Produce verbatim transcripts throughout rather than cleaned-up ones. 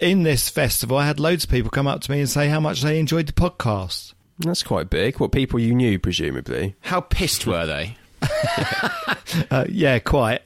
in this festival, I had loads of people come up to me and say how much they enjoyed the podcast. That's quite big. What, people you knew, presumably? How pissed were they? uh, yeah, quite.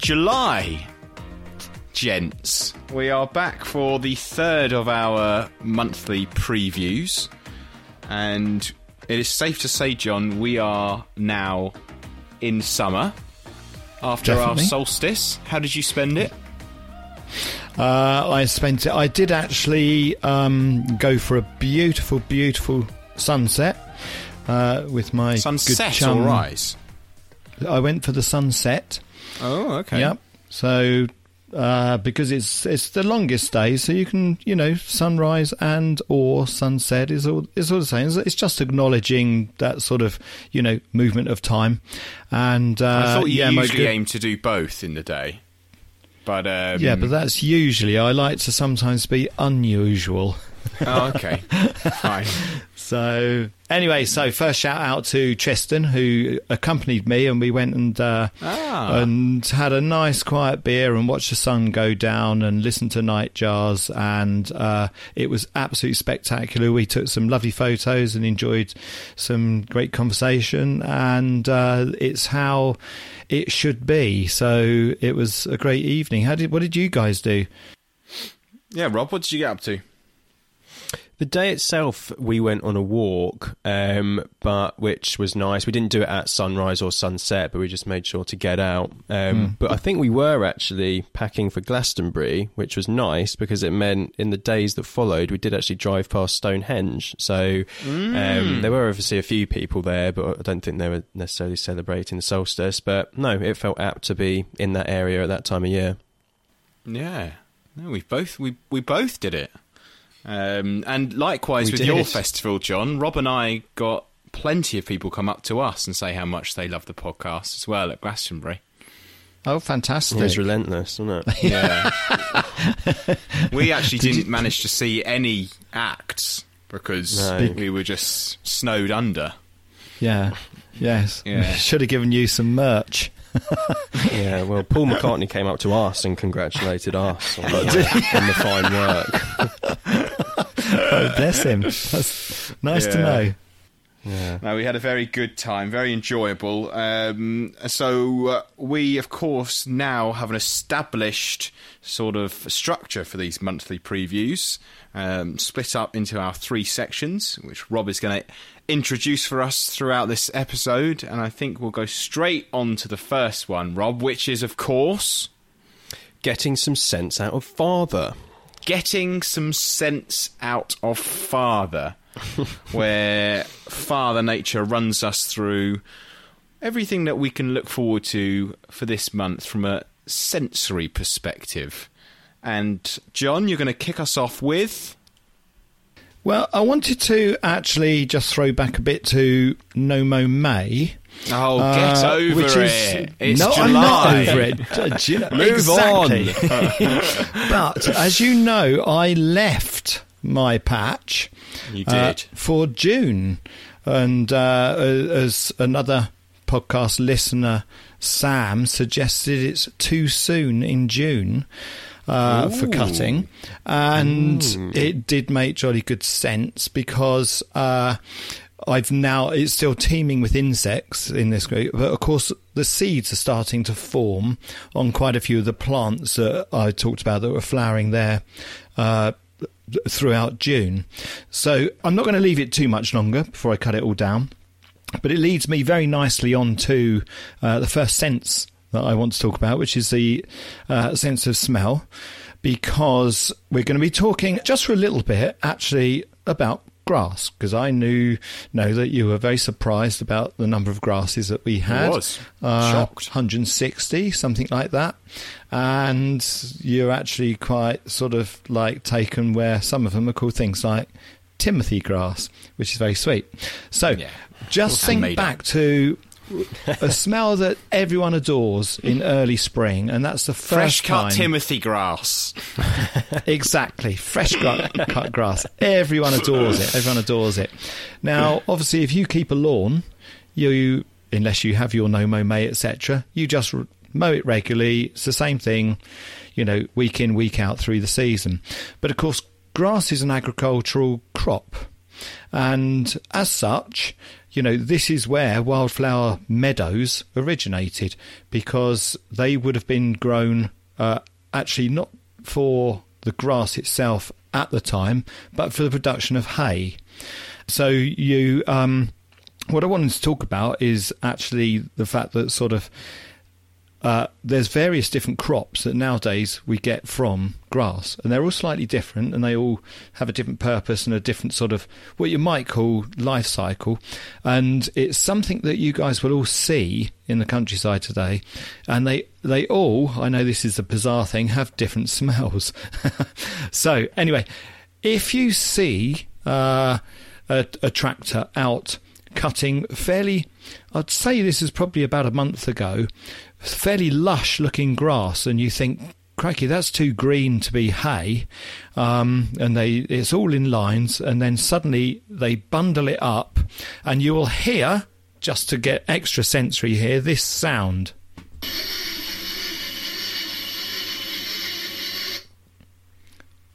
July, gents. We are back for the third of our monthly previews. And it is safe to say, John, we are now in summer after Definitely. Our solstice. How did you spend it? Uh, I spent it... I did actually um, go for a beautiful, beautiful sunset uh, with my sunset good chum. Sunset or rise? I went for the sunset. Oh, okay. Yep. So, uh, because it's it's the longest day, so you can, you know, sunrise and or sunset is all is all the same. It's just acknowledging that sort of, you know, movement of time. And uh, I thought you yeah, usually good- aim to do both in the day, but um, yeah, but that's usually. I like to sometimes be unusual. Oh, okay. Fine. So, anyway, so first shout out to Tristan, who accompanied me, and we went and uh, ah. and had a nice quiet beer and watched the sun go down and listened to Nightjars, and uh, it was absolutely spectacular. We took some lovely photos and enjoyed some great conversation, and uh, it's how it should be. So it was a great evening. How did what did you guys do? Yeah, Rob, what did you get up to? The day itself, we went on a walk, um, but which was nice. We didn't do it at sunrise or sunset, but we just made sure to get out. Um, mm. But I think we were actually packing for Glastonbury, which was nice because it meant in the days that followed, we did actually drive past Stonehenge. So mm. um, there were obviously a few people there, but I don't think they were necessarily celebrating the solstice. But no, it felt apt to be in that area at that time of year. Yeah, no, we both we we both did it. Um, and likewise we with did. Your festival, John, Rob and I got plenty of people come up to us and say how much they love the podcast as well at Glastonbury. Oh, fantastic. It's relentless, isn't it? Yeah. We actually did didn't you... manage to see any acts because no. we were just snowed under. Yeah, yes. Yeah. We should have given you some merch. Yeah, well, Paul McCartney came up to us and congratulated us on, on the fine work. Oh, bless him. That's nice yeah. to know. Yeah. No, we had a very good time, very enjoyable. Um, so uh, we, of course, now have an established sort of structure for these monthly previews, um, split up into our three sections, which Rob is going to introduce for us throughout this episode. And I think we'll go straight on to the first one, Rob, which is, of course... Getting some sense out of father. Getting some sense out of father. Where Father Nature runs us through everything that we can look forward to for this month from a sensory perspective. And, John, you're going to kick us off with... Well, I wanted to actually just throw back a bit to No Mo May... Oh, get uh, over which it! Is, it's no, July. I'm not over it. You know, Move exactly. on. But as you know, I left my patch. You did uh, for June, and uh, as another podcast listener, Sam, suggested, it's too soon in June uh, for cutting, and Ooh. It did make jolly good sense because. Uh, I've now, it's still teeming with insects in this group, but of course the seeds are starting to form on quite a few of the plants that I talked about that were flowering there uh, throughout June. So I'm not going to leave it too much longer before I cut it all down, but it leads me very nicely on to uh, the first sense that I want to talk about, which is the uh, sense of smell, because we're going to be talking just for a little bit, actually, about grass, because I knew know that you were very surprised about the number of grasses that we had. I was uh, shocked. one hundred sixty, something like that. And you're actually quite sort of like taken where some of them are called things like Timothy grass, which is very sweet. So yeah. just think back it. to a smell that everyone adores in early spring, and that's the first fresh cut time. Timothy grass. Exactly, fresh gra- cut grass. Everyone adores it. Everyone adores it. Now, obviously, if you keep a lawn, you unless you have your no mow May, et cetera, you just r- mow it regularly. It's the same thing, you know, week in, week out through the season. But of course, grass is an agricultural crop, and as such, you know, this is where wildflower meadows originated, because they would have been grown uh, actually not for the grass itself at the time, but for the production of hay. So you, um, what I wanted to talk about is actually the fact that sort of uh, there's various different crops that nowadays we get from grass, and they're all slightly different, and they all have a different purpose and a different sort of what you might call life cycle. And it's something that you guys will all see in the countryside today, and they they all, I know this is a bizarre thing, have different smells. So anyway, if you see uh, a, a tractor out cutting fairly, I'd say this is probably about a month ago, fairly lush looking grass, and you think, crikey, that's too green to be hay, um, and they it's all in lines, and then suddenly they bundle it up, and you will hear, just to get extra sensory here, this sound.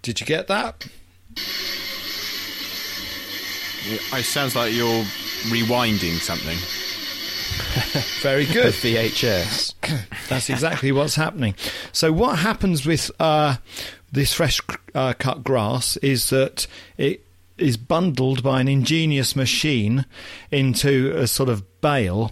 Did you get that? It sounds like you're rewinding something. Very good. V H S. That's exactly what's happening. So what happens with uh, this fresh uh, cut grass is that it is bundled by an ingenious machine into a sort of bale,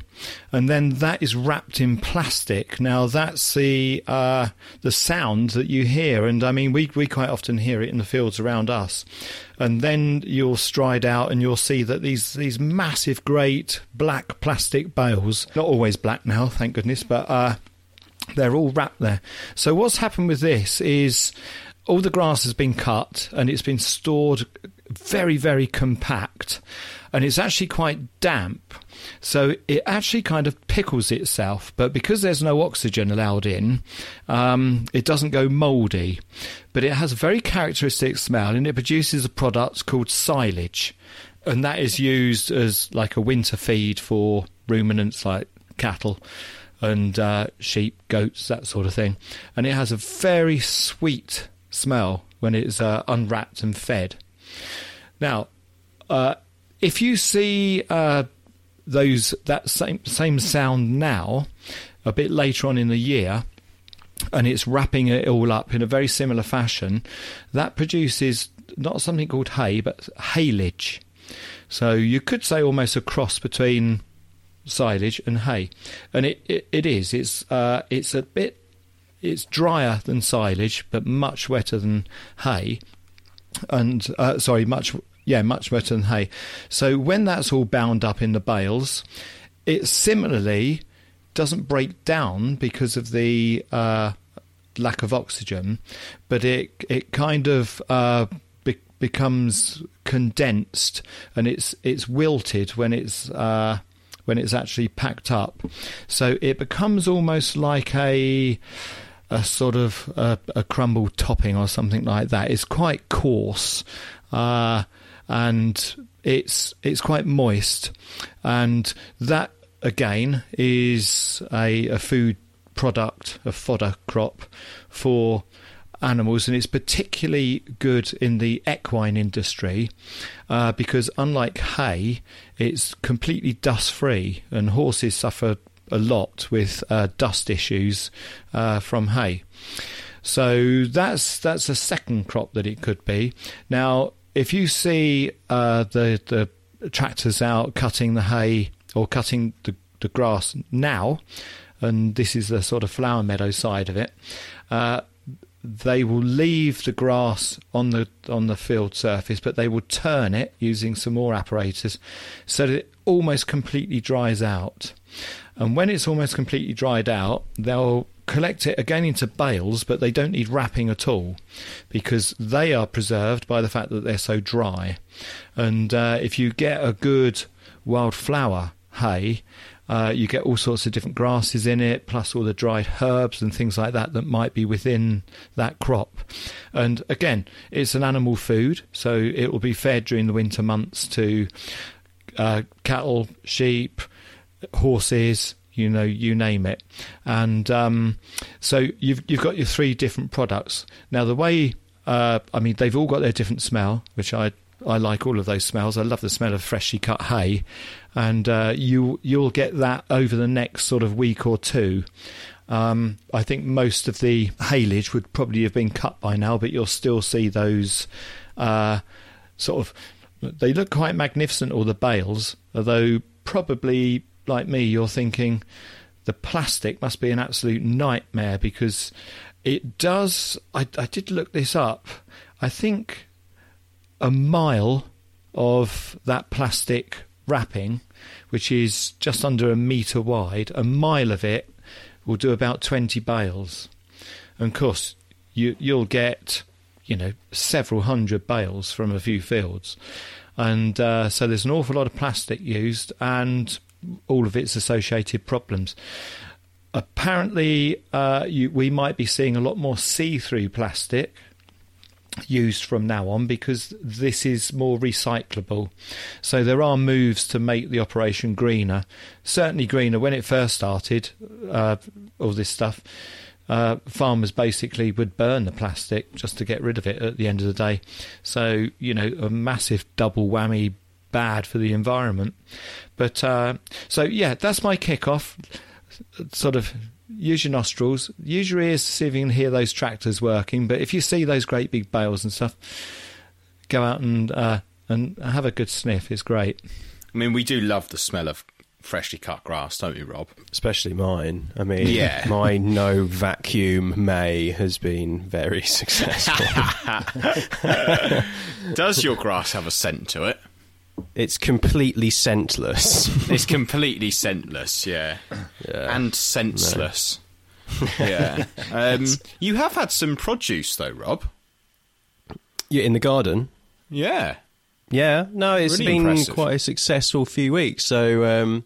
and then that is wrapped in plastic. Now that's the uh, the sound that you hear, and I mean we we quite often hear it in the fields around us. And then you'll stride out and you'll see that these these massive, great black plastic bales, not always black now, thank goodness, but uh, they're all wrapped there. So what's happened with this is all the grass has been cut and it's been stored very, very compact, and it's actually quite damp, so it actually kind of pickles itself, but because there's no oxygen allowed in, um, it doesn't go mouldy, but it has a very characteristic smell, and it produces a product called silage, and that is used as like a winter feed for ruminants like cattle and uh, sheep, goats, that sort of thing, and it has a very sweet smell when it's uh, unwrapped and fed. Now, uh, if you see uh, those that same same sound now, a bit later on in the year, and it's wrapping it all up in a very similar fashion, that produces not something called hay, but haylage. So you could say almost a cross between silage and hay, and it it, it is. It's uh, it's a bit it's drier than silage, but much wetter than hay. And uh, sorry, much yeah, much better than hay. So when that's all bound up in the bales, it similarly doesn't break down because of the uh, lack of oxygen, but it it kind of uh, be- becomes condensed, and it's it's wilted when it's uh, when it's actually packed up. So it becomes almost like a. a sort of uh, a crumbled topping or something like that. It's quite coarse, uh, and it's it's quite moist, and that again is a, a food product, a fodder crop for animals, and it's particularly good in the equine industry uh, because unlike hay, it's completely dust free, and horses suffer a lot with uh, dust issues uh, from hay. So that's that's a second crop that it could be. Now, if you see uh, the the tractors out cutting the hay or cutting the, the grass now, and this is the sort of flower meadow side of it, uh, they will leave the grass on the on the field surface, but they will turn it using some more apparatus so that it almost completely dries out. And when it's almost completely dried out, they'll collect it again into bales, but they don't need wrapping at all because they are preserved by the fact that they're so dry. And uh, if you get a good wildflower hay, Uh, you get all sorts of different grasses in it, plus all the dried herbs and things like that that might be within that crop. And again, it's an animal food, so it will be fed during the winter months to uh, cattle, sheep, horses, you know, you name it. And um, so you've you've got your three different products. Now, the way, uh, I mean, they've all got their different smell, which I... I like all of those smells. I love the smell of freshly cut hay, and uh, you you'll get that over the next sort of week or two. Um, I think most of the haylage would probably have been cut by now, but you'll still see those uh, sort of. They look quite magnificent, all the bales. Although probably like me, you're thinking the plastic must be an absolute nightmare because it does. I, I did look this up. I think a mile of that plastic wrapping, which is just under a metre wide, a mile of it will do about twenty bales. And of course, you, you'll get, you know, several hundred bales from a few fields. And uh, so there's an awful lot of plastic used and all of its associated problems. Apparently, uh, you, we might be seeing a lot more see-through plastic used from now on because this is more recyclable. So there are moves to make the operation greener, certainly greener. When it first started, uh, all this stuff, uh, farmers basically would burn the plastic just to get rid of it at the end of the day. So, you know, a massive double whammy, bad for the environment. But uh, so, yeah, that's my kickoff. Sort of use your nostrils, use your ears to see if you can hear those tractors working. But if you see those great big bales and stuff, go out and uh, and have a good sniff. It's great. I mean, we do love the smell of freshly cut grass, don't we, Rob? Especially mine. I mean, yeah. My no vacuum May has been very successful. Does your grass have a scent to it? It's completely scentless. It's completely scentless, yeah. yeah. And senseless. No. Yeah. Um, you have had some produce, though, Rob. Yeah, in the garden? Yeah. Yeah. No, it's really been impressive. Quite a successful few weeks. So, um,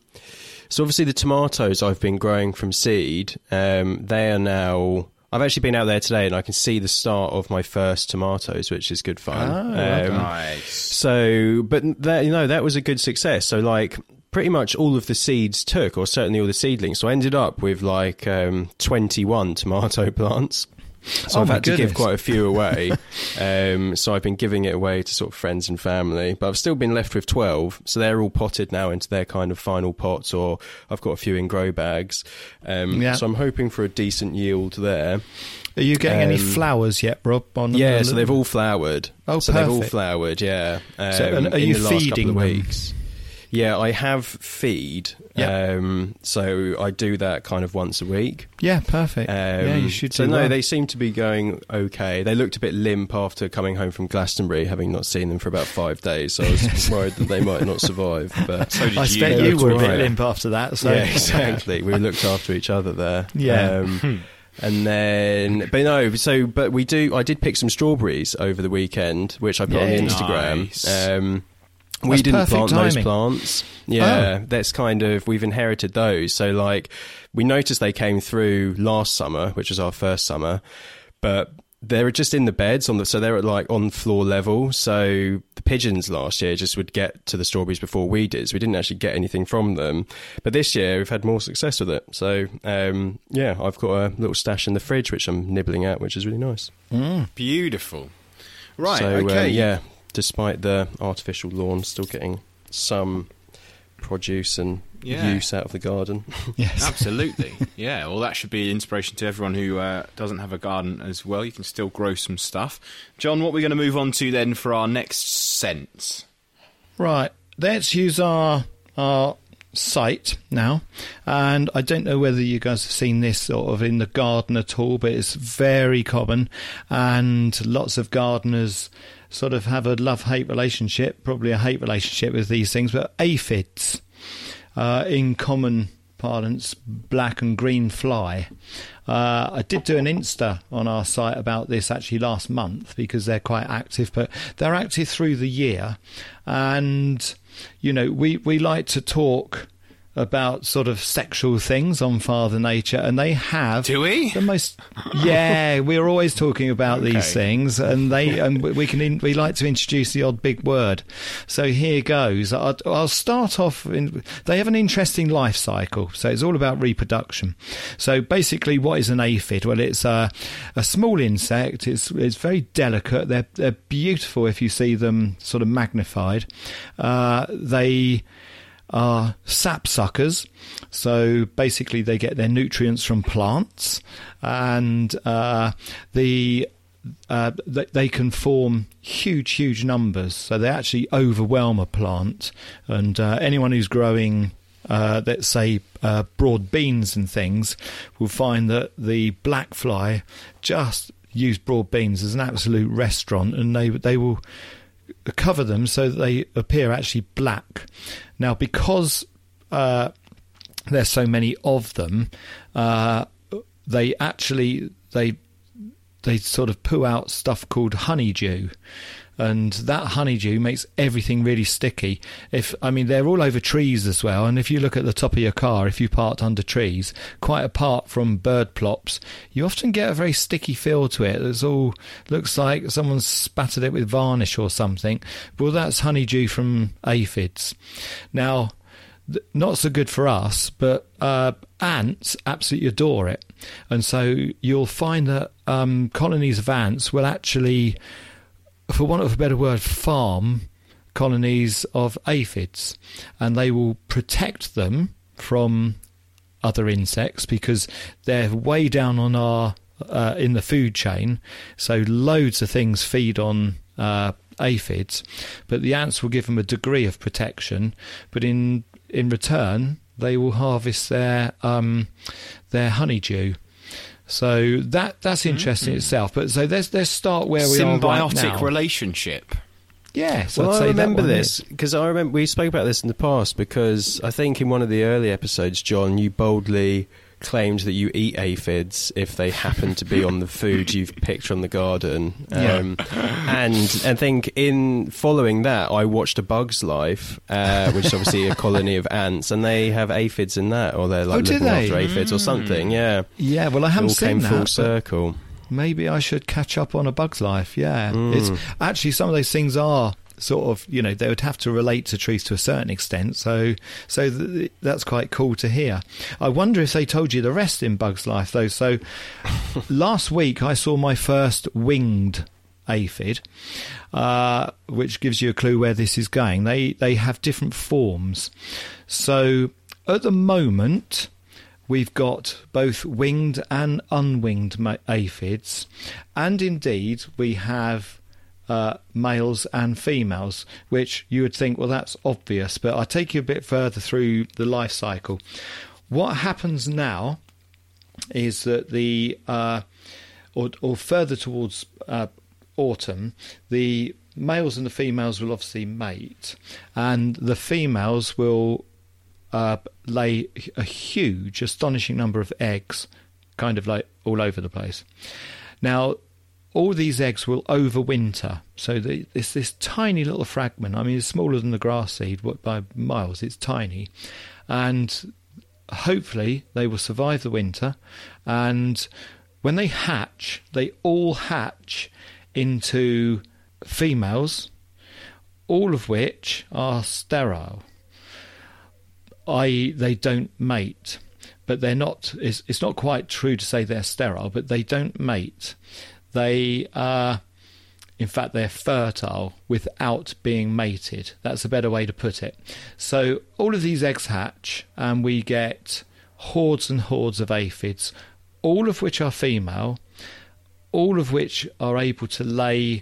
so obviously the tomatoes I've been growing from seed, um, they are now... I've actually been out there today and I can see the start of my first tomatoes, which is good fun. Oh, um, nice. So, but that, you know, that was a good success. So, like, pretty much all of the seeds took, or certainly all the seedlings. So I ended up with, like, um, twenty-one tomato plants. So oh I've had goodness. to give quite a few away. um, so I've been giving it away to sort of friends and family, but I've still been left with twelve. So they're all potted now into their kind of final pots, or I've got a few in grow bags. Um, yeah. So I'm hoping for a decent yield there. Are you getting um, any flowers yet, Rob? On yeah, the so they've all flowered. Oh, so perfect. So they've all flowered, yeah. Um, so, and are you in the feeding last couple of weeks? Them? Yeah, I have feed, yeah. um, so I do that kind of once a week. Yeah, perfect. Um, yeah, you should. So do no, that. They seem to be going okay. They looked a bit limp after coming home from Glastonbury, having not seen them for about five days. So I was worried that they might not survive. But so did I expect you, you were a bit right. limp after that. So. Yeah, exactly. We looked after each other there. Yeah. Um, And then, but no, so, but we do, I did pick some strawberries over the weekend, which I put yeah, on Instagram. Nice. Um, we that's didn't plant timing. Those plants. Yeah, oh. That's kind of, we've inherited those. So, like, we noticed they came through last summer, which was our first summer, but they were just in the beds, on the so they were, like, on floor level. So the pigeons last year just would get to the strawberries before we did, so we didn't actually get anything from them. But this year, we've had more success with it. So, um, yeah, I've got a little stash in the fridge, which I'm nibbling at, which is really nice. Mm, beautiful. Right, so, okay. Uh, yeah. Despite the artificial lawn, still getting some produce and yeah. use out of the garden. Yes, absolutely. Yeah, well, that should be inspiration to everyone who uh, doesn't have a garden as well. You can still grow some stuff. John, what are we going to move on to then for our next scent? Right, let's use our our site now, and I don't know whether you guys have seen this sort of in the garden at all, but it's very common, and lots of gardeners sort of have a love-hate relationship, probably a hate relationship with these things, but aphids, uh, in common parlance, black and green fly. Uh, I did do an Insta on our site about this actually last month, because they're quite active, but they're active through the year. And, you know, we, we like to talk about sort of sexual things on Father Nature, and they have do we the most yeah we're always talking about okay. these things, and they and we can in, we like to introduce the odd big word. So here goes. I'll, I'll start off in, they have an interesting life cycle, so it's all about reproduction. So basically, what is an aphid? Well, it's a, a small insect. It's it's very delicate. They're they're beautiful if you see them sort of magnified. Uh, they are sap suckers, so basically they get their nutrients from plants, and uh, the uh, th- they can form huge, huge numbers. So they actually overwhelm a plant, and uh, anyone who's growing, uh, let's say, uh, broad beans and things, will find that the black fly just use broad beans as an absolute restaurant, and they they will cover them so that they appear actually black. Now, because uh, there's so many of them, uh, they actually they they sort of poo out stuff called honeydew, and that honeydew makes everything really sticky. If I mean, they're all over trees as well, and if you look at the top of your car, if you parked under trees, quite apart from bird plops, you often get a very sticky feel to it. It's all looks like someone's spattered it with varnish or something. Well, that's honeydew from aphids. Now, not so good for us, but uh, ants absolutely adore it, and so you'll find that um, colonies of ants will actually, for want of a better word, farm colonies of aphids, and they will protect them from other insects because they're way down on our uh, in the food chain. So loads of things feed on uh, aphids, but the ants will give them a degree of protection, but in in return they will harvest their um their honeydew. So that that's interesting mm-hmm. itself. But so let's let's start where we symbiotic are right now. Symbiotic relationship. Yes, well, I'd I say remember that this because I remember we spoke about this in the past, because I think in one of the early episodes, John, you boldly claimed that you eat aphids if they happen to be on the food you've picked from the garden. Um, yeah. And I think in following that, I watched A Bug's Life, uh, which is obviously a colony of ants, and they have aphids in that, or they're like oh, looking they? after aphids mm. or something, yeah. Yeah, well, I haven't seen that. It all came full circle. Maybe I should catch up on A Bug's Life, yeah. Mm. It's actually, some of those things are sort of, you know, they would have to relate to trees to a certain extent, so so th- that's quite cool to hear. I wonder if they told you the rest in Bug's Life, though. So last week I saw my first winged aphid, uh, which gives you a clue where this is going. They, they have different forms. So at the moment we've got both winged and unwinged ma- aphids, and indeed we have Uh, males and females, which you would think, well, that's obvious, but I'll take you a bit further through the life cycle. What happens now is that the uh, or, or further towards uh, autumn, the males and the females will obviously mate, and the females will uh, lay a huge, astonishing number of eggs, kind of like all over the place. Now, all these eggs will overwinter. So the, it's this tiny little fragment. I mean, it's smaller than the grass seed, what, by miles. It's tiny. And hopefully they will survive the winter. And when they hatch, they all hatch into females, all of which are sterile, that is they don't mate. But they're not, it's, it's not quite true to say they're sterile, but they don't mate. They are, in fact, they're fertile without being mated. That's a better way to put it. So all of these eggs hatch, and we get hordes and hordes of aphids, all of which are female, all of which are able to lay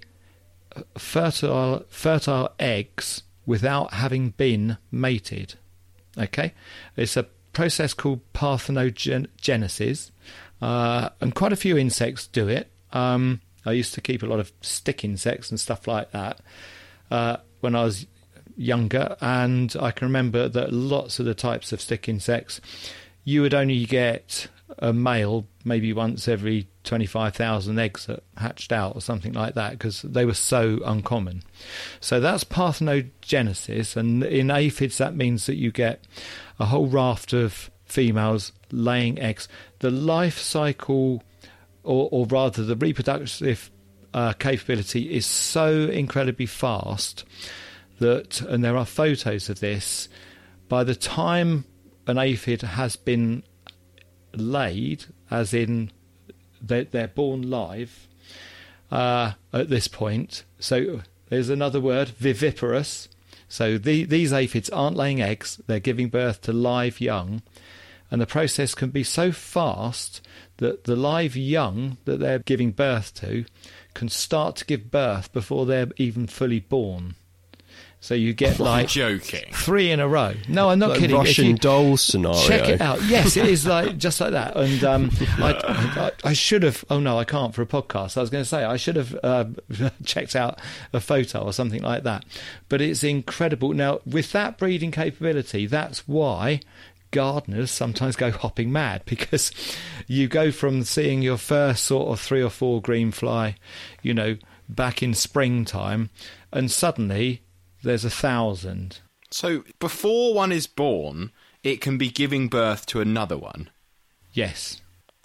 fertile, fertile eggs without having been mated. Okay, it's a process called parthenogenesis, uh, and quite a few insects do it. Um, I used to keep a lot of stick insects and stuff like that uh, when I was younger, and I can remember that lots of the types of stick insects, you would only get a male maybe once every twenty-five thousand eggs that hatched out or something like that, because they were so uncommon. So that's parthenogenesis, and in aphids that means that you get a whole raft of females laying eggs. The life cycle, or, or rather the reproductive uh, capability is so incredibly fast that, and there are photos of this, by the time an aphid has been laid, as in they're, they're born live uh, at this point. So there's another word, viviparous. So the, these aphids aren't laying eggs, they're giving birth to live young, and the process can be so fast that the live young that they're giving birth to can start to give birth before they're even fully born. So you get like joking. three in a row. No, I'm not like kidding. Russian doll scenario. Check it out. Yes, it is like just like that. And um, I, I, I should have. Oh no, I can't for a podcast. I was going to say I should have uh, checked out a photo or something like that. But it's incredible. Now with that breeding capability, that's why gardeners sometimes go hopping mad, because you go from seeing your first sort of three or four green fly, you know, back in springtime, and suddenly there's a thousand. So before one is born, it can be giving birth to another one. Yes.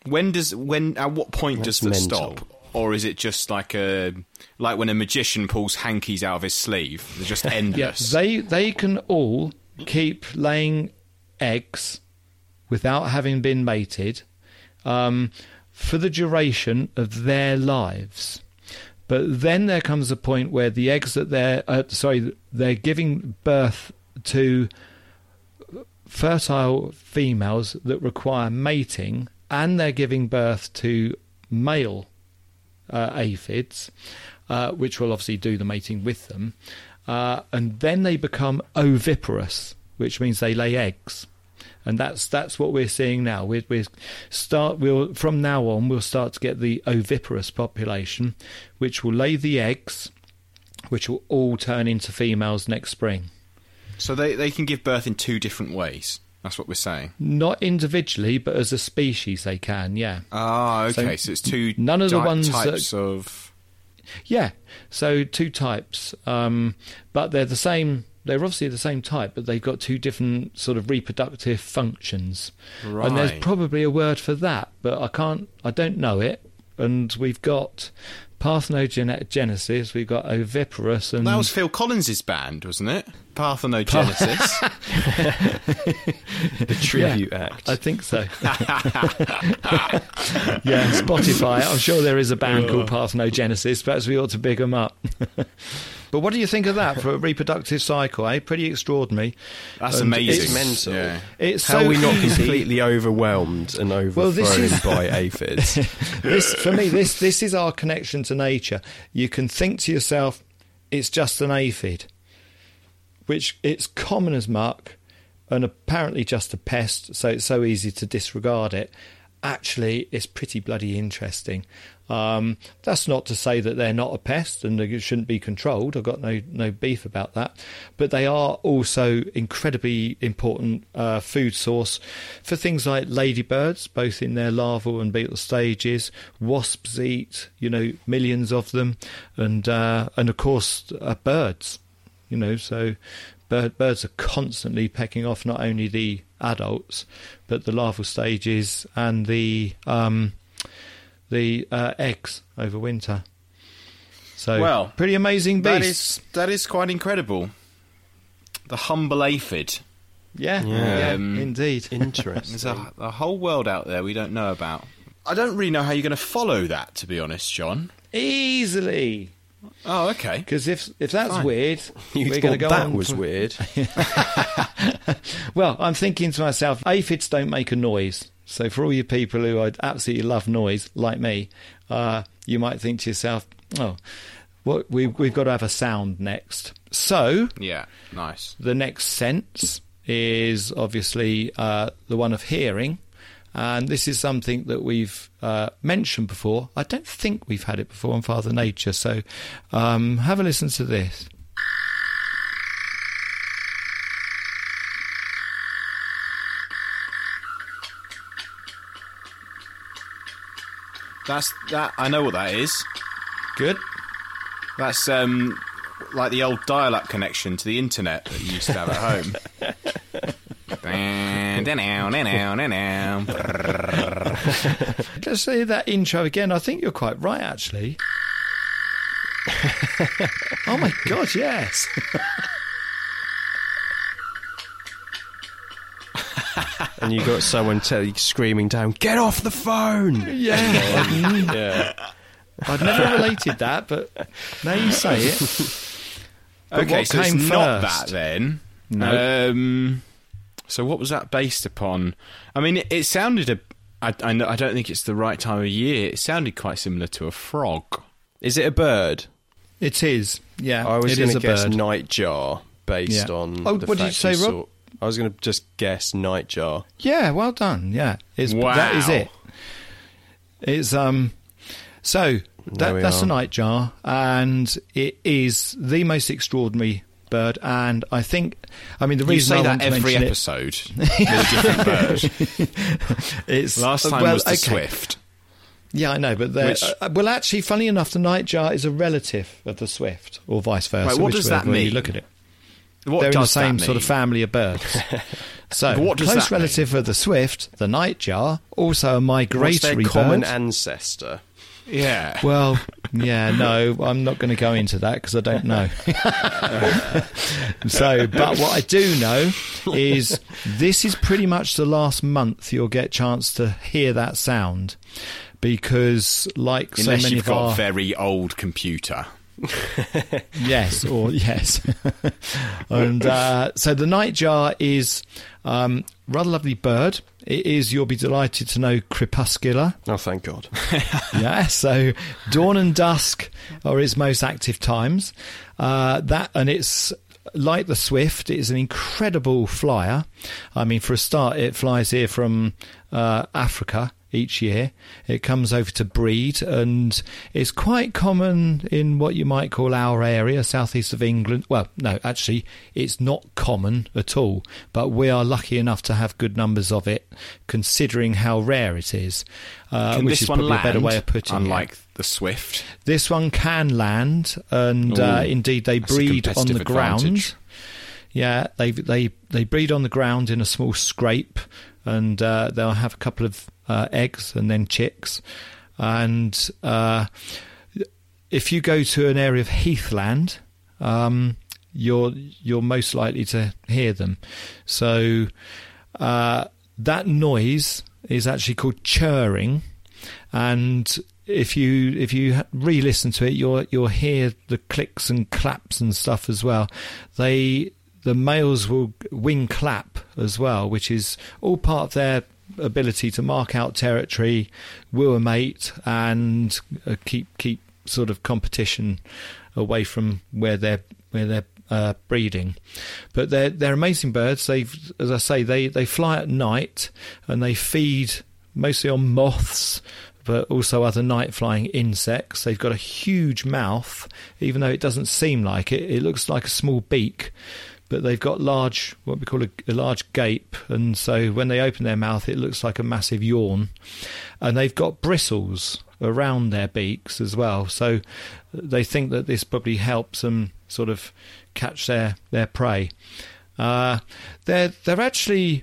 When does when at what point That's does that mental. stop? Or is it just like a like when a magician pulls hankies out of his sleeve? They're just endless. Yeah, they they can all keep laying eggs without having been mated um, for the duration of their lives. But then there comes a point where the eggs that they're uh, sorry they're giving birth to fertile females that require mating, and they're giving birth to male uh, aphids, uh, which will obviously do the mating with them, uh, and then they become oviparous, which means they lay eggs. And that's that's what we're seeing now. We we start we'll from now on we'll start to get the oviparous population, which will lay the eggs, which will all turn into females next spring. So they, they can give birth in two different ways. That's what we're saying. Not individually, but as a species they can. Yeah. Ah, okay. So, so it's two. None of di- the ones types that, of. Yeah. So two types, um, but they're the same. They're obviously the same type, but they've got two different sort of reproductive functions. Right. And there's probably a word for that, but I can't, I don't know it. And we've got parthenogenesis, we've got oviparous, and that was Phil Collins's band, wasn't it? Parthenogenesis. The tribute yeah, act. I think so. Yeah, Spotify. I'm sure there is a band oh. called Parthenogenesis. Perhaps we ought to big them up. But what do you think of that for a reproductive cycle, eh? Pretty extraordinary. That's and amazing. It's mental. Yeah. It's How so are we not completely overwhelmed and overthrown well, this is... by aphids? This, for me, this this is our connection to nature. You can think to yourself, it's just an aphid, which it's common as muck and apparently just a pest, so it's so easy to disregard it. Actually, it's pretty bloody interesting. Um, that's not to say that they're not a pest and they shouldn't be controlled. I've got no, no beef about that. But they are also incredibly important uh, food source for things like ladybirds, both in their larval and beetle stages. Wasps eat, you know, millions of them. And, uh, and of course, uh, birds, you know, so... Bird, birds are constantly pecking off not only the adults but the larval stages and the um, the uh, eggs over winter. So, well, pretty amazing beast. That is that is quite incredible. The humble aphid. Yeah, yeah, um, yeah indeed. Interesting. There's a, a whole world out there we don't know about. I don't really know how you're going to follow that, to be honest, John. Easily. Oh, okay. Because if if that's Fine. weird, you we're going to go that on. That was to... weird. Well, I'm thinking to myself, aphids don't make a noise. So for all you people who I'd absolutely love noise, like me, uh, you might think to yourself, oh, well, we, we've got to have a sound next. So, yeah, nice. The next sense is obviously uh, the one of hearing. And this is something that we've uh, mentioned before. I don't think we've had it before on Father Nature. So um, have a listen to this. That's that. I know what that is. Good. That's um, like the old dial-up connection to the internet that you used to have at home. Let's say that intro again. I think you're quite right, actually. Oh my God! Yes. And you got someone tell, screaming down, "Get off the phone!" Yeah. yeah. I'd never related that, but now you say it. But okay, what so came it's first? Not that then. No. Um, so what was that based upon? I mean, it, it sounded a. I, I, I don't think it's the right time of year. It sounded quite similar to a frog. Is it a bird? It is. Yeah. I was going to guess bird. Nightjar based yeah. on. Oh, the what fact did you say, Rob? I was going to just guess Nightjar. Yeah, well done. Yeah, it's, wow. That is it. It's um, so that, that's are. a nightjar, and it is the most extraordinary bird. And I think, I mean, the you reason say I that want to every episode, it, with a different bird. It's last time well, was the okay. swift. Yeah, I know, but which, uh, well, actually, funny enough, the nightjar is a relative of the swift, or vice versa. Right, what does that mean? You look at it. What They're in the same sort of family of birds. So, what does close relative mean? Of the swift, the nightjar, also a migratory What's their bird. Common ancestor. Yeah. Well, yeah, no, I'm not going to go into that because I don't know. So, but what I do know is this is pretty much the last month you'll get a chance to hear that sound because, like Unless so many you've of got our very old computer. yes or yes and uh so the nightjar is um rather lovely bird. It is, you'll be delighted to know, crepuscular. Oh, thank God. Yeah, so dawn and dusk are its most active times. Uh that and it's like the swift, it is an incredible flyer. I mean, for a start, it flies here from uh Africa each year. It comes over to breed, and it's quite common in what you might call our area, southeast of England. Well, no, actually, it's not common at all, but we are lucky enough to have good numbers of it, considering how rare it is, uh, which is probably a better way of putting it. Unlike the swift. This one can land, and Ooh, uh, indeed they breed on the advantage. ground. Yeah, they, they, they breed on the ground in a small scrape, and uh, they'll have a couple of Uh, eggs and then chicks. And uh, if you go to an area of heathland, um, you're you're most likely to hear them. So uh, that noise is actually called churring, and if you if you re-listen to it, you'll you'll hear the clicks and claps and stuff as well. They the males will wing clap as well, which is all part of their ability to mark out territory, woo a mate, and uh, keep keep sort of competition away from where they're where they're uh, breeding. But they're they're amazing birds. They, as I say, they they fly at night, and they feed mostly on moths, but also other night flying insects. They've got a huge mouth, even though it doesn't seem like it. It looks like a small beak. But they've got large, what we call a, a large gape, and so when they open their mouth, it looks like a massive yawn. And they've got bristles around their beaks as well, so they think that this probably helps them sort of catch their their prey. Uh, they're they're actually,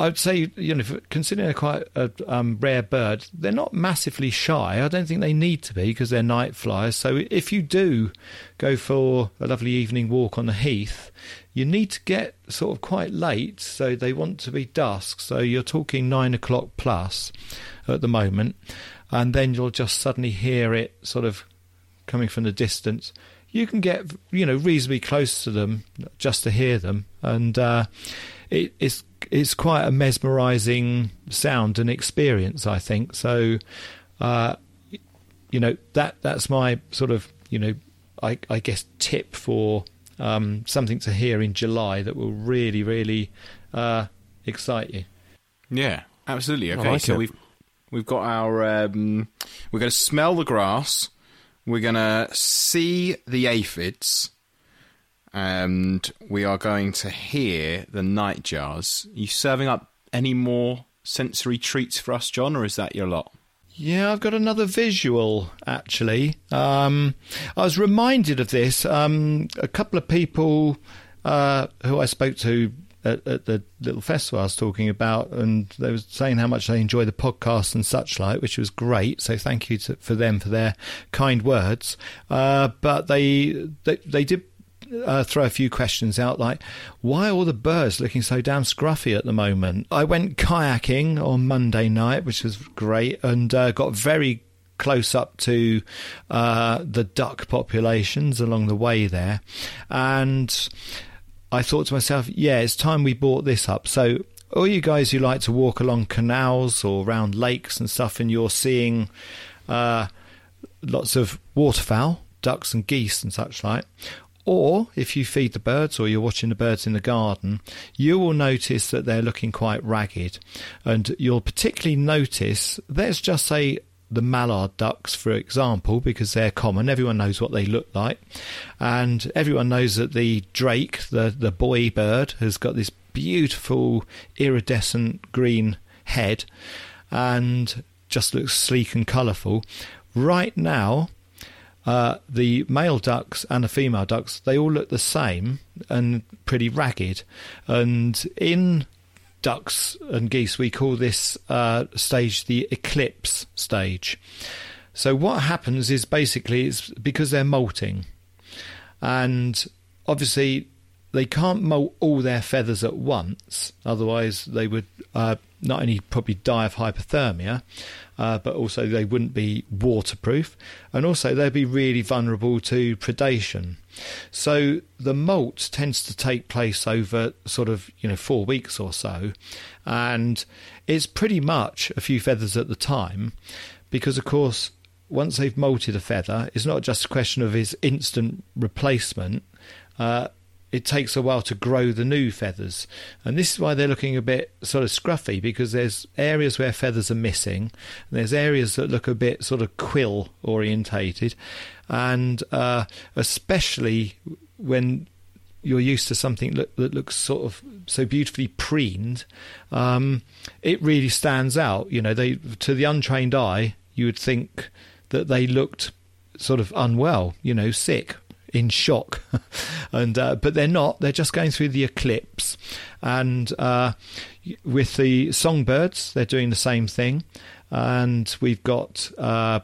I'd say, you know, considering they're quite a um, rare bird, they're not massively shy. I don't think they need to be because they're night flyers. So if you do go for a lovely evening walk on the heath, you need to get sort of quite late. So they want to be dusk. So you're talking nine o'clock plus at the moment. And then you'll just suddenly hear it sort of coming from the distance. You can get, you know, reasonably close to them just to hear them. And uh, it, it's... it's quite a mesmerising sound and experience, I think. So, uh, you know, that that's my sort of, you know, I, I guess tip for um, something to hear in July that will really, really uh, excite you. Yeah, absolutely. Okay, like so it. we've we've got our um, we're going to smell the grass, we're going to see the aphids, and we are going to hear the nightjars. Are you serving up any more sensory treats for us, John, or is that your lot? Yeah, I've got another visual, actually. Um, I was reminded of this. Um, a couple of people uh, who I spoke to at, at the little festival I was talking about, and they were saying how much they enjoy the podcast and such like, which was great. So thank you to, for them for their kind words. Uh, but they they, they did Uh, throw a few questions out, like, why are all the birds looking so damn scruffy at the moment? I went kayaking on Monday night, which was great, and uh, got very close up to uh, the duck populations along the way there, and I thought to myself, yeah, it's time we brought this up. So all you guys who like to walk along canals or round lakes and stuff, and you're seeing uh, lots of waterfowl, ducks and geese and such like, or if you feed the birds or you're watching the birds in the garden, you will notice that they're looking quite ragged. And you'll particularly notice, let's just say the mallard ducks, for example, because they're common. Everyone knows what they look like. And everyone knows that the drake, the, the boy bird, has got this beautiful iridescent green head and just looks sleek and colourful. Right now, Uh, the male ducks and the female ducks, they all look the same and pretty ragged. And in ducks and geese, we call this uh, stage the eclipse stage. So what happens is basically it's because they're molting. And obviously they can't molt all their feathers at once, otherwise they would uh, not only probably die of hypothermia, uh, but also they wouldn't be waterproof, and also they'd be really vulnerable to predation. So the molt tends to take place over sort of, you know, four weeks or so, and it's pretty much a few feathers at the time, because of course once they've molted a feather, it's not just a question of its instant replacement. Uh, It takes a while to grow the new feathers. And this is why they're looking a bit sort of scruffy, because there's areas where feathers are missing, and there's areas that look a bit sort of quill orientated. And uh, especially when you're used to something look, that looks sort of so beautifully preened, um, it really stands out. You know, they, to the untrained eye, you would think that they looked sort of unwell, you know, sick, in shock. and uh, but they're not, they're just going through the eclipse. And uh, with the songbirds, they're doing the same thing. And we've got uh,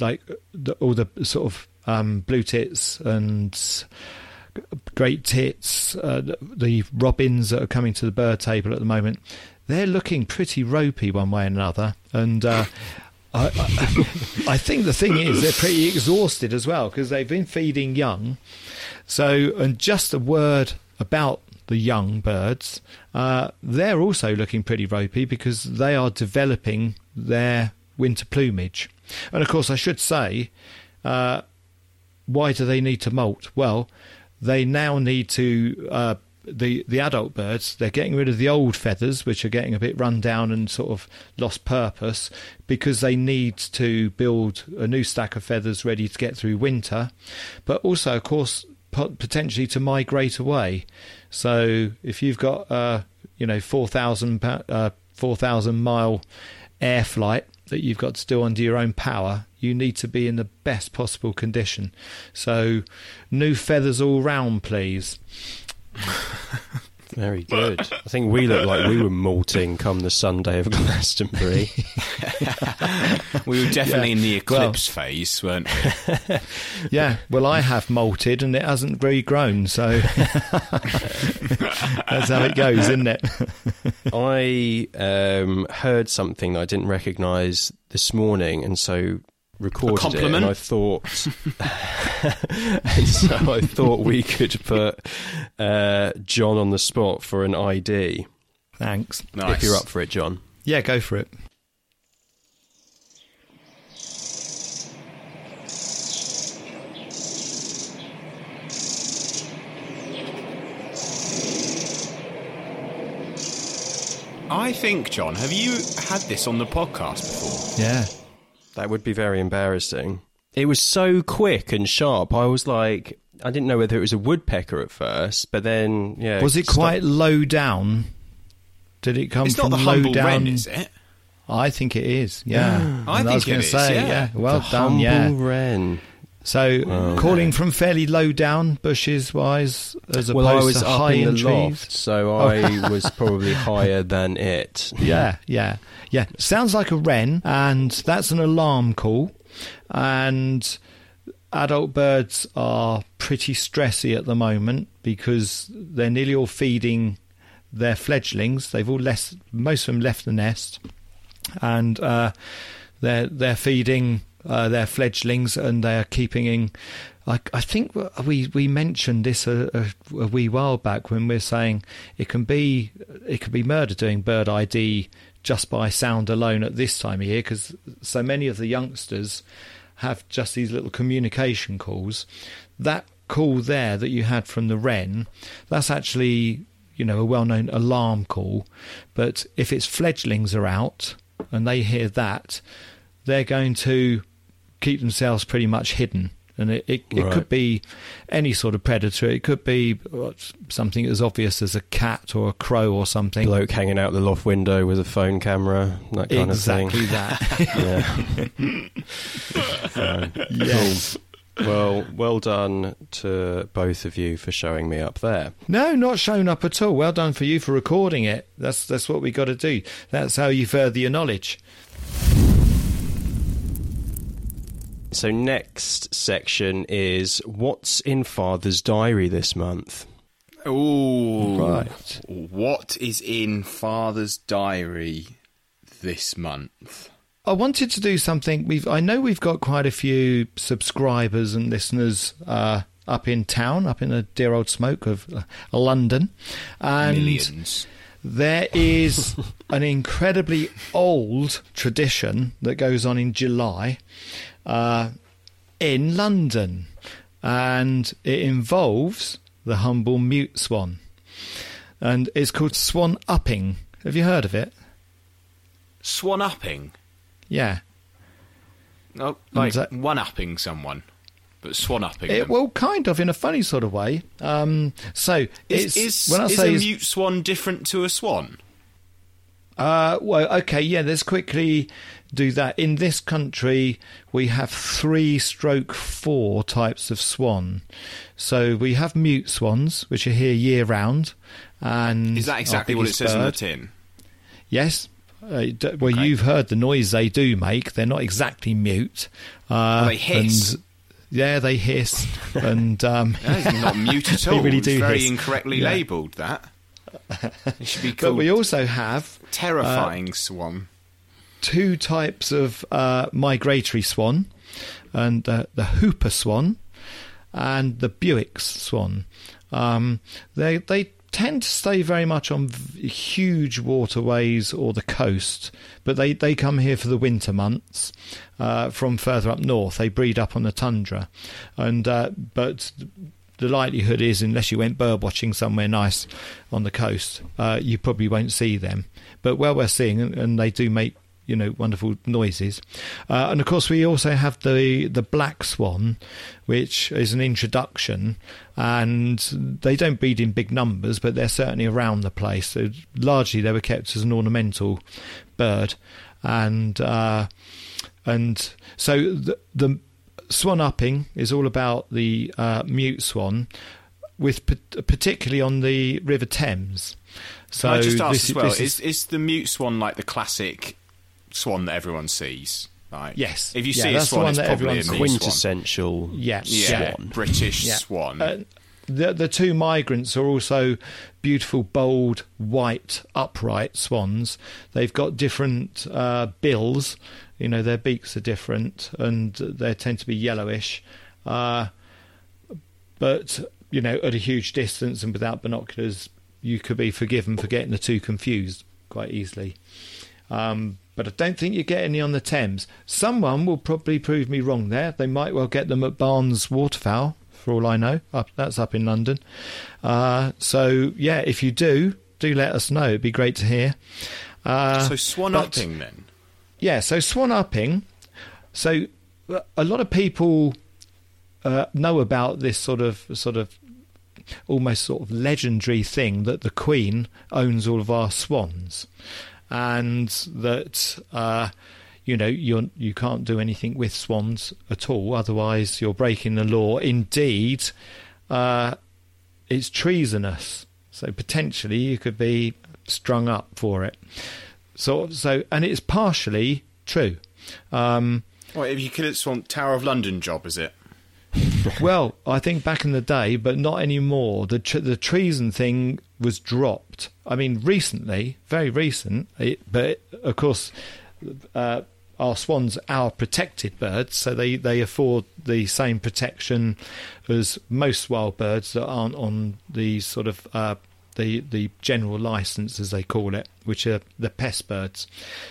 like the, all the sort of um, blue tits and great tits, uh, the, the robins that are coming to the bird table at the moment. They're looking pretty ropey one way or another. And uh, I, I, I think the thing is they're pretty exhausted as well, because they've been feeding young. So, and just a word about the young birds, uh, they're also looking pretty ropey because they are developing their winter plumage. And of course, I should say, uh, why do they need to molt? Well, they now need to... Uh, The, the adult birds, they're getting rid of the old feathers, which are getting a bit run down and sort of lost purpose, because they need to build a new stack of feathers ready to get through winter, but also, of course, potentially to migrate away. So if you've got, uh, you know, four thousand mile air flight that you've got to do under your own power, you need to be in the best possible condition. So new feathers all round, please. Very good. I think we looked like we were molting come the Sunday of Glastonbury. We were definitely yeah. in the eclipse well, phase, weren't we? Yeah, well, I have molted and it hasn't regrown, so that's how it goes, isn't it? I um, heard something that I didn't recognise this morning, and so recorded it, and I thought and so I thought we could put uh, John on the spot for an I D. Thanks. Nice. If you're up for it, John. Yeah, go for it. I think, John, have you had this on the podcast before? Yeah. That would be very embarrassing. It was so quick and sharp. I was like, I didn't know whether it was a woodpecker at first, but then, yeah. Was it quite st- low down? Did it come it's from low down? It's not the humble wren, is it? I think it is, yeah. yeah I think I was going to say, yeah. yeah. Well the done, yeah. humble wren. So, oh, calling no. from fairly low down, bushes-wise, as well, opposed I was to high in, in the trees. Loft, so I was probably higher than it. Yeah, yeah, yeah. Sounds like a wren, and that's an alarm call. And adult birds are pretty stressy at the moment because they're nearly all feeding their fledglings. They've all left, most of them left the nest, and uh, they're they're feeding. Uh, they're fledglings, and they are keeping in. I, I think we we mentioned this a, a, a wee while back when we we're saying it can be it can be murder doing bird I D just by sound alone at this time of year, because so many of the youngsters have just these little communication calls. That call there that you had from the wren, that's actually, you know, a well-known alarm call, but if its fledglings are out and they hear that, they're going to keep themselves pretty much hidden, and it, it, right. it could be any sort of predator. It could be something as obvious as a cat or a crow or something. Bloke hanging out the loft window with a phone camera, that kind exactly of thing. Exactly that. yeah. um, yes. Cool. Well, well done to both of you for showing me up there. No, not showing up at all. Well done for you for recording it. That's that's what we got to do. That's how you further your knowledge. So next section is what's in Father's diary this month. Ooh. Right. What is in Father's diary this month? I wanted to do something. We've I know we've got quite a few subscribers and listeners uh, up in town, up in the dear old smoke of uh, London. And millions. There is an incredibly old tradition that goes on in July. Uh, in London, and it involves the humble mute swan, and it's called swan upping. Have you heard of it? Swan upping? Yeah. Oh, like that- one upping someone, but swan upping it, well, kind of in a funny sort of way. Um, so it's, is, is, when I is say a mute swan different to a swan? Uh, well, okay, yeah, let's quickly do that. In this country, we have three stroke four types of swan. So we have mute swans, which are here year-round. And is that exactly what it says on the tin? Yes. Uh, d- well, okay. You've heard the noise they do make. They're not exactly mute. Uh, well, they hiss. And, yeah, they hiss. and um, that is not mute at all. They really do it's very hiss. Incorrectly yeah. labelled, that. It should be called. But we also have terrifying uh, swan. Two types of uh, migratory swan, and uh, the hooper swan and the Bewick's swan. Um, they they tend to stay very much on v- huge waterways or the coast, but they, they come here for the winter months uh, from further up north. They breed up on the tundra, and uh, but. The likelihood is, unless you went bird watching somewhere nice on the coast, uh, you probably won't see them. But well worth seeing, and, and they do make, you know, wonderful noises. Uh, and of course, we also have the the black swan, which is an introduction, and they don't breed in big numbers, but they're certainly around the place. So largely, they were kept as an ornamental bird, and uh, and so the. the Swan upping is all about the uh, mute swan, with p- particularly on the River Thames. So can I just ask this, as well, is, is is the mute swan like the classic swan that everyone sees? Like, yes. If you yeah, see a swan, it's probably a quintessential swan. Yeah. Yeah. Swan. British yeah. swan. Uh, the the two migrants are also beautiful, bold, white, upright swans. They've got different uh, bills. You know, their beaks are different, and they tend to be yellowish. Uh, but, you know, at a huge distance and without binoculars, you could be forgiven for getting the two confused quite easily. Um, but I don't think you get any on the Thames. Someone will probably prove me wrong there. They might well get them at Barnes Waterfowl, for all I know. Up, that's up in London. Uh, so, yeah, if you do, do let us know. It'd be great to hear. Uh, so swan but, upping then? Yeah, so swan upping. So a lot of people uh, know about this sort of sort of almost sort of legendary thing that the Queen owns all of our swans, and that uh, you know you you can't do anything with swans at all, otherwise you're breaking the law. Indeed, uh, it's treasonous, so potentially you could be strung up for it. So so, and it's partially true. Um, well, if you kill it, swan Tower of London job, is it? Well, I think back in the day, but not anymore. The tre- the treason thing was dropped. I mean, recently, very recent. It, but it, of course, uh, our swans are protected birds, so they, they afford the same protection as most wild birds that aren't on the sort of uh, the the general license, as they call it, which are the pest birds.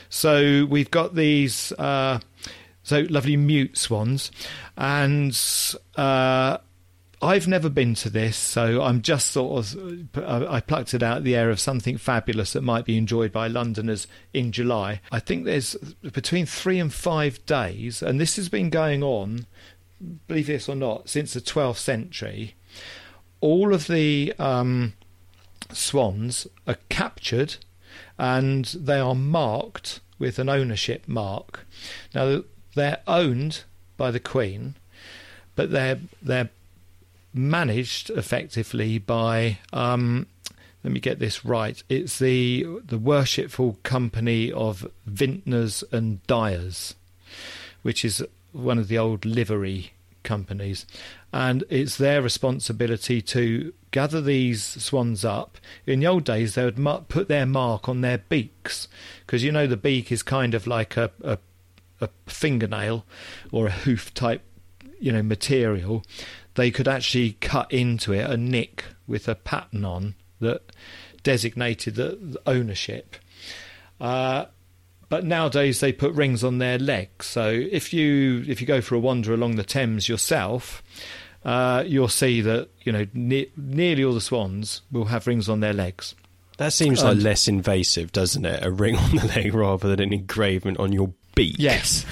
So we've got these. Uh, So lovely mute swans, and uh, I've never been to this, so I'm just sort of I plucked it out of the air of something fabulous that might be enjoyed by Londoners in July. I think there's between three and five days, and this has been going on, believe this or not, since the twelfth century. All of the um, swans are captured, and they are marked with an ownership mark. Now, they're owned by the Queen, but they're they're managed effectively by um, let me get this right. It's the the Worshipful Company of Vintners and Dyers, which is one of the old livery companies, and it's their responsibility to gather these swans up. In the old days, they would mar- put their mark on their beaks, because you know the beak is kind of like a, a a fingernail or a hoof type, you know, material. They could actually cut into it a nick with a pattern on that designated the, the ownership. Uh, But nowadays they put rings on their legs. So if you if you go for a wander along the Thames yourself, uh, you'll see that you know ne- nearly all the swans will have rings on their legs. That seems like um, less invasive, doesn't it? A ring on the leg rather than an engraving on your beak. Yes.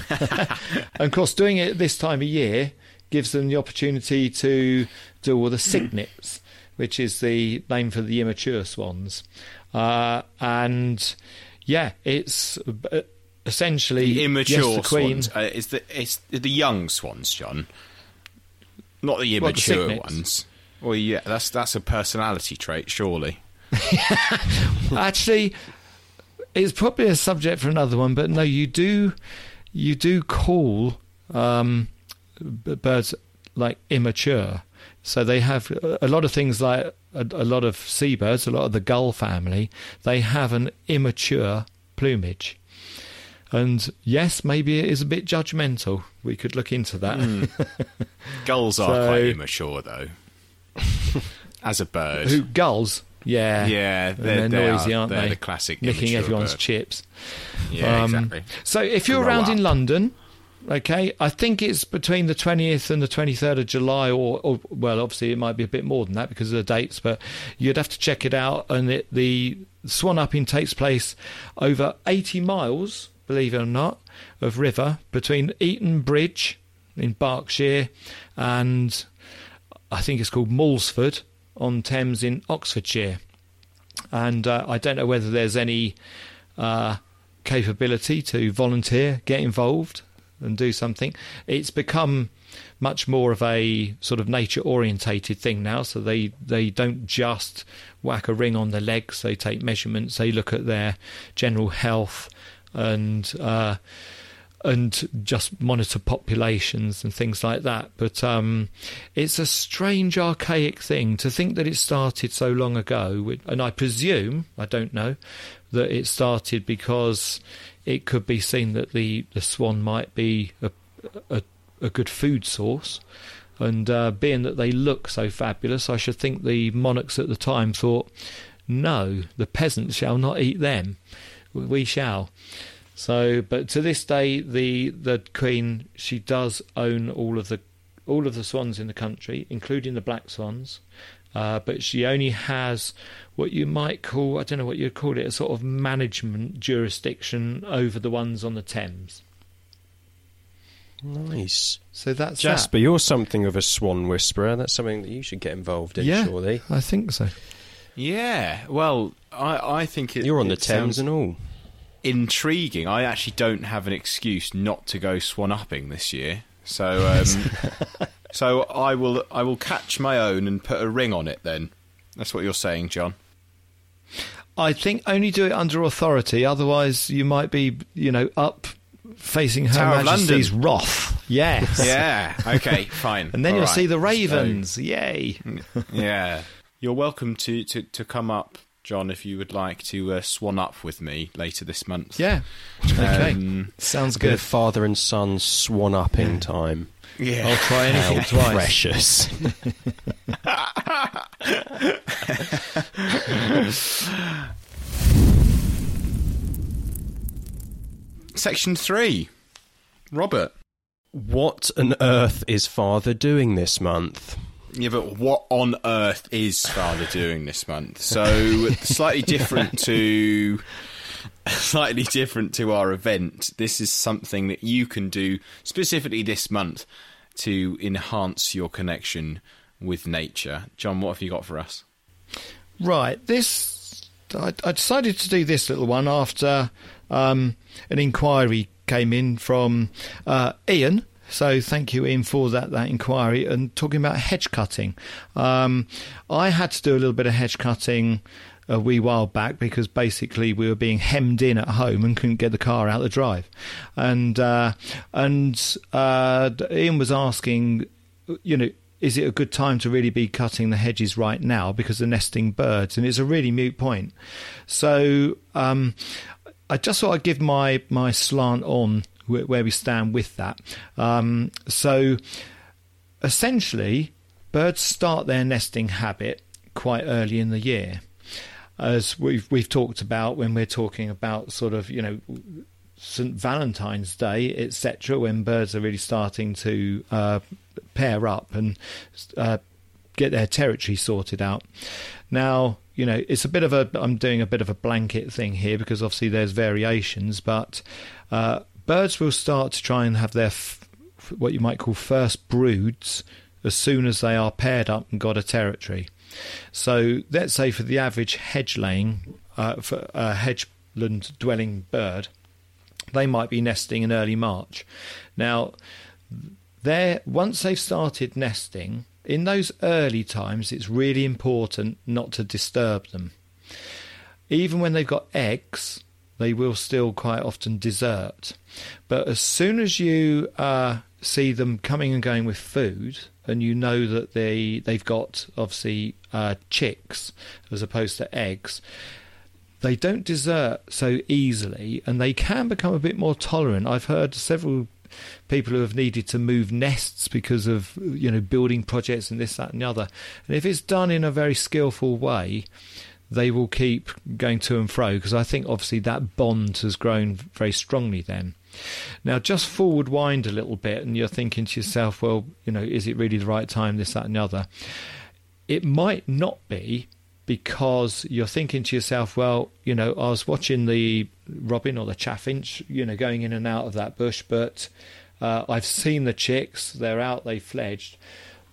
And of course, doing it this time of year gives them the opportunity to do all the cygnets, which is the name for the immature swans, uh, and. Yeah, it's essentially the immature yes, the Queen. Swans. Uh, it's the it's the young swans, John. Not the immature well, the ones. Well, yeah, that's that's a personality trait, surely. Actually, it's probably a subject for another one. But no, you do you do call um, birds like immature. So they have a lot of things like a, a lot of seabirds, a lot of the gull family, they have an immature plumage. And yes, maybe it is a bit judgmental. We could look into that. Mm. Gulls so, are quite immature, though, as a bird. Who, gulls? Yeah. Yeah, they're, they're noisy, they are, aren't they're they? They're the classic immature nicking everyone's bird. Chips. Yeah, um, exactly. So if you're Roll around up. in London... Okay, I think it's between the twentieth and the twenty-third of July, or, or well, obviously it might be a bit more than that because of the dates, but you'd have to check it out. And it, the swan upping takes place over eighty miles, believe it or not, of river between Eton Bridge in Berkshire and I think it's called Malsford on Thames in Oxfordshire. And uh, I don't know whether there's any uh, capability to volunteer, get involved and do something. It's become much more of a sort of nature orientated thing now, so they they don't just whack a ring on the legs. They take measurements, they look at their general health, and uh and just monitor populations and things like that. But um it's a strange, archaic thing to think that it started so long ago, and I presume, I don't know, that it started because it could be seen that the, the swan might be a, a, a good food source. And uh, being that they look so fabulous, I should think the monarchs at the time thought, no, the peasants shall not eat them. We shall. So, but to this day, the, the Queen, she does own all of the all of the swans in the country, including the black swans, uh, but she only has what you might call, I don't know what you'd call it, a sort of management jurisdiction over the ones on the Thames. Nice. So that's Jasper, that. You're something of a swan whisperer. That's something that you should get involved in, yeah, surely. I think so. Yeah, well, I, I think it... You're on it the Thames and all. Intriguing. I actually don't have an excuse not to go swan-upping this year. So um, so I will I will catch my own and put a ring on it then. That's what you're saying, John. I think only do it under authority, otherwise you might be, you know, up... facing Her Tower Majesty's wrath. Yes. Yeah. Okay, fine. And then all you'll right. see the ravens. So, yay. Yeah. You're welcome to, to, to come up, John, if you would like to uh, swan up with me later this month. Yeah. Okay. Um, Sounds good. Father and son swan up in time. Yeah. I'll try anything How twice. Precious. Section three. Robert. What on earth is Father doing this month? Yeah, but what on earth is Father doing this month? So, slightly different to... slightly different to our event. This is something that you can do specifically this month to enhance your connection with nature. John, what have you got for us? Right, this... I, I decided to do this little one after... Um, an inquiry came in from uh, Ian, so thank you, Ian, for that, that inquiry, and talking about hedge cutting. Um, I had to do a little bit of hedge cutting a wee while back because basically we were being hemmed in at home and couldn't get the car out the drive. And, uh, and uh, Ian was asking, you know, is it a good time to really be cutting the hedges right now because they're nesting birds? And it's a really moot point. So... Um, I just thought I'd give my, my slant on where we stand with that. Um, so, essentially, birds start their nesting habit quite early in the year, as we've we've talked about when we're talking about sort of, you know, Saint Valentine's Day, et cetera, when birds are really starting to uh, pair up and uh, get their territory sorted out. Now... You know, it's a bit of a, I'm doing a bit of a blanket thing here because obviously there's variations, but uh, birds will start to try and have their, f- what you might call first broods as soon as they are paired up and got a territory. So let's say for the average hedge laying, uh, for a hedgeland dwelling bird, they might be nesting in early March. Now, they're, once they've started nesting, in those early times, it's really important not to disturb them. Even when they've got eggs, they will still quite often desert. But as soon as you uh, see them coming and going with food, and you know that they, they've got, obviously, uh, chicks as opposed to eggs, they don't desert so easily, and they can become a bit more tolerant. I've heard several... people who have needed to move nests because of, you know, building projects and this, that and the other. And if it's done in a very skillful way, they will keep going to and fro because I think obviously that bond has grown very strongly then. Now just forward wind a little bit and you're thinking to yourself, well, you know, is it really the right time, this, that and the other? It might not be because you're thinking to yourself, well, you know, I was watching the robin or the chaffinch, you know, going in and out of that bush, but uh, I've seen the chicks, they're out, they've fledged.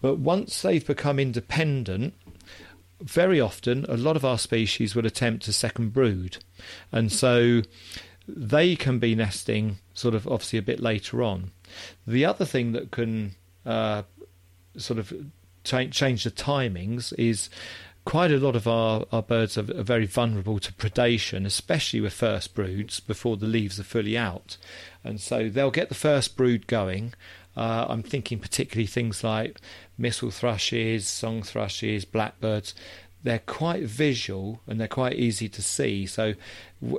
But once they've become independent, very often a lot of our species will attempt to second brood. And so they can be nesting sort of obviously a bit later on. The other thing that can uh, sort of cha- change the timings is... Quite a lot of our, our birds are, are very vulnerable to predation, especially with first broods before the leaves are fully out. And so they'll get the first brood going. Uh, I'm thinking particularly things like mistle thrushes, song thrushes, blackbirds. They're quite visual and they're quite easy to see. So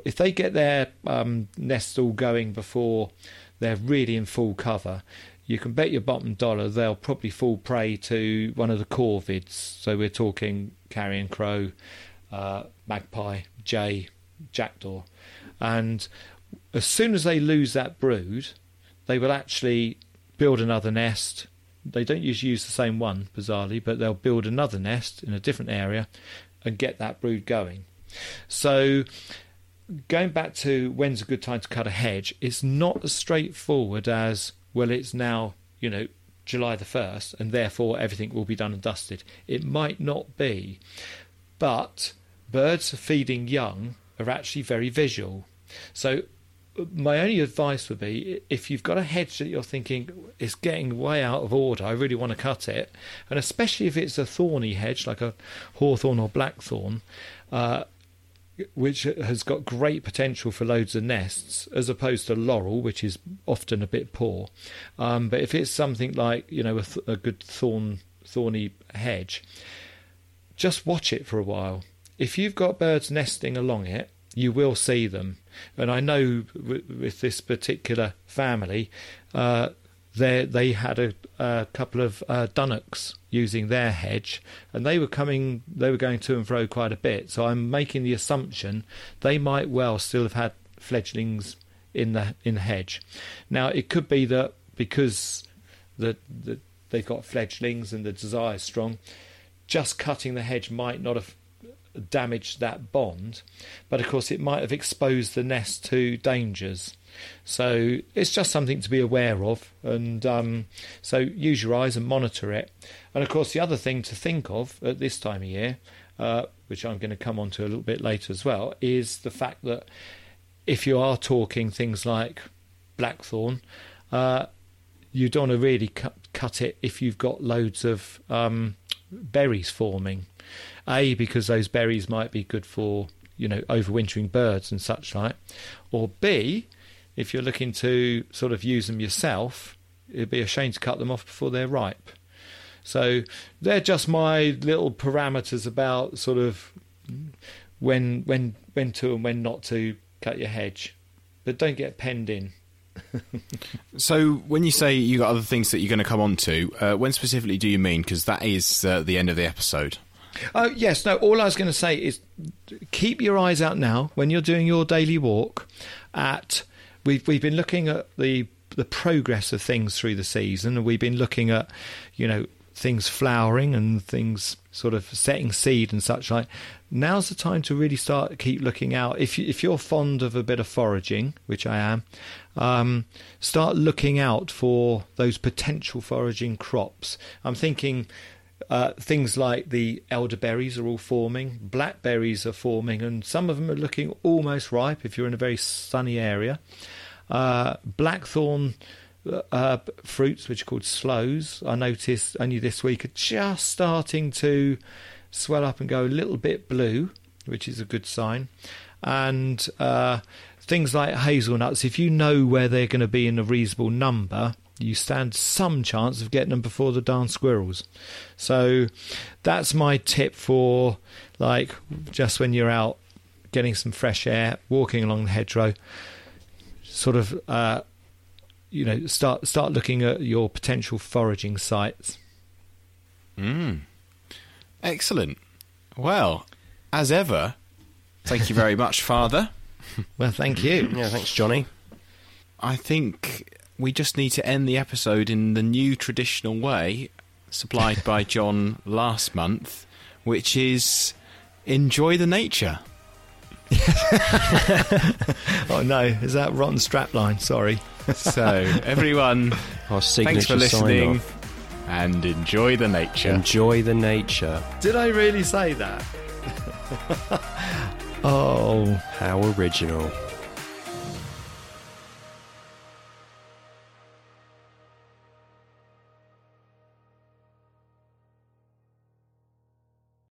if they get their um, nests all going before they're really in full cover... You can bet your bottom dollar they'll probably fall prey to one of the corvids. So we're talking carrion crow, uh, magpie, jay, jackdaw. And as soon as they lose that brood, they will actually build another nest, They don't usually use the same one, bizarrely, but they'll build another nest in a different area and get that brood going. So going back to when's a good time to cut a hedge, it's not as straightforward as, well, it's now, you know, July the first, and therefore everything will be done and dusted. It might not be, but birds feeding young are actually very visual. So my only advice would be, if you've got a hedge that you're thinking is getting way out of order, I really want to cut it, and especially if it's a thorny hedge like a hawthorn or blackthorn, uh, which has got great potential for loads of nests, as opposed to laurel, which is often a bit poor. Um, but if it's something like, you know, a, th- a good thorn thorny hedge, just watch it for a while. If you've got birds nesting along it, you will see them. And I know w- with this particular family, uh, they they had a, a couple of uh, dunnocks using their hedge, and they were coming, they were going to and fro quite a bit. So I'm making the assumption they might well still have had fledglings in the in the hedge. Now it could be that because the, the they've got fledglings and the desire is strong, just cutting the hedge might not have damaged that bond, but of course it might have exposed the nest to dangers. So it's just something to be aware of, and um, so use your eyes and monitor it. And of course the other thing to think of at this time of year, uh, which I'm going to come on to a little bit later as well, is the fact that if you are talking things like blackthorn, uh, you don't want to really cut, cut it if you've got loads of um, berries forming. A, because those berries might be good for, you know, overwintering birds and such like, or B, if you're looking to sort of use them yourself, it'd be a shame to cut them off before they're ripe. So they're just my little parameters about sort of when when when to and when not to cut your hedge, but don't get penned in. So when you say you got other things that you're going to come on to, uh, when specifically do you mean? Because that is uh, the end of the episode. Oh, yes. No, all I was going to say is keep your eyes out now when you're doing your daily walk. At we've we've been looking at the the progress of things through the season, and we've been looking at, you know, things flowering and things sort of setting seed and such like. Now's the time to really start keep looking out. If you, if you're fond of a bit of foraging, which I am, um, start looking out for those potential foraging crops. I'm thinking. Uh, things like the elderberries are all forming, blackberries are forming, and some of them are looking almost ripe if you're in a very sunny area. Uh, blackthorn uh, fruits, which are called sloes, I noticed only this week, are just starting to swell up and go a little bit blue, which is a good sign. And uh, things like hazelnuts, if you know where they're going to be in a reasonable number, you stand some chance of getting them before the darn squirrels. So that's my tip for, like, just when you're out getting some fresh air, walking along the hedgerow, sort of, uh, you know, start start looking at your potential foraging sites. Mm. Excellent. Well, as ever, thank you very much, Father. Well, thank you. Yeah, thanks, Johnny. I think we just need to end the episode in the new traditional way supplied by John last month, which is enjoy the nature. Oh no, is that rotten strapline? Sorry. So everyone, our thanks for listening, and enjoy the nature. Enjoy the nature. Did I really say that? Oh, how original.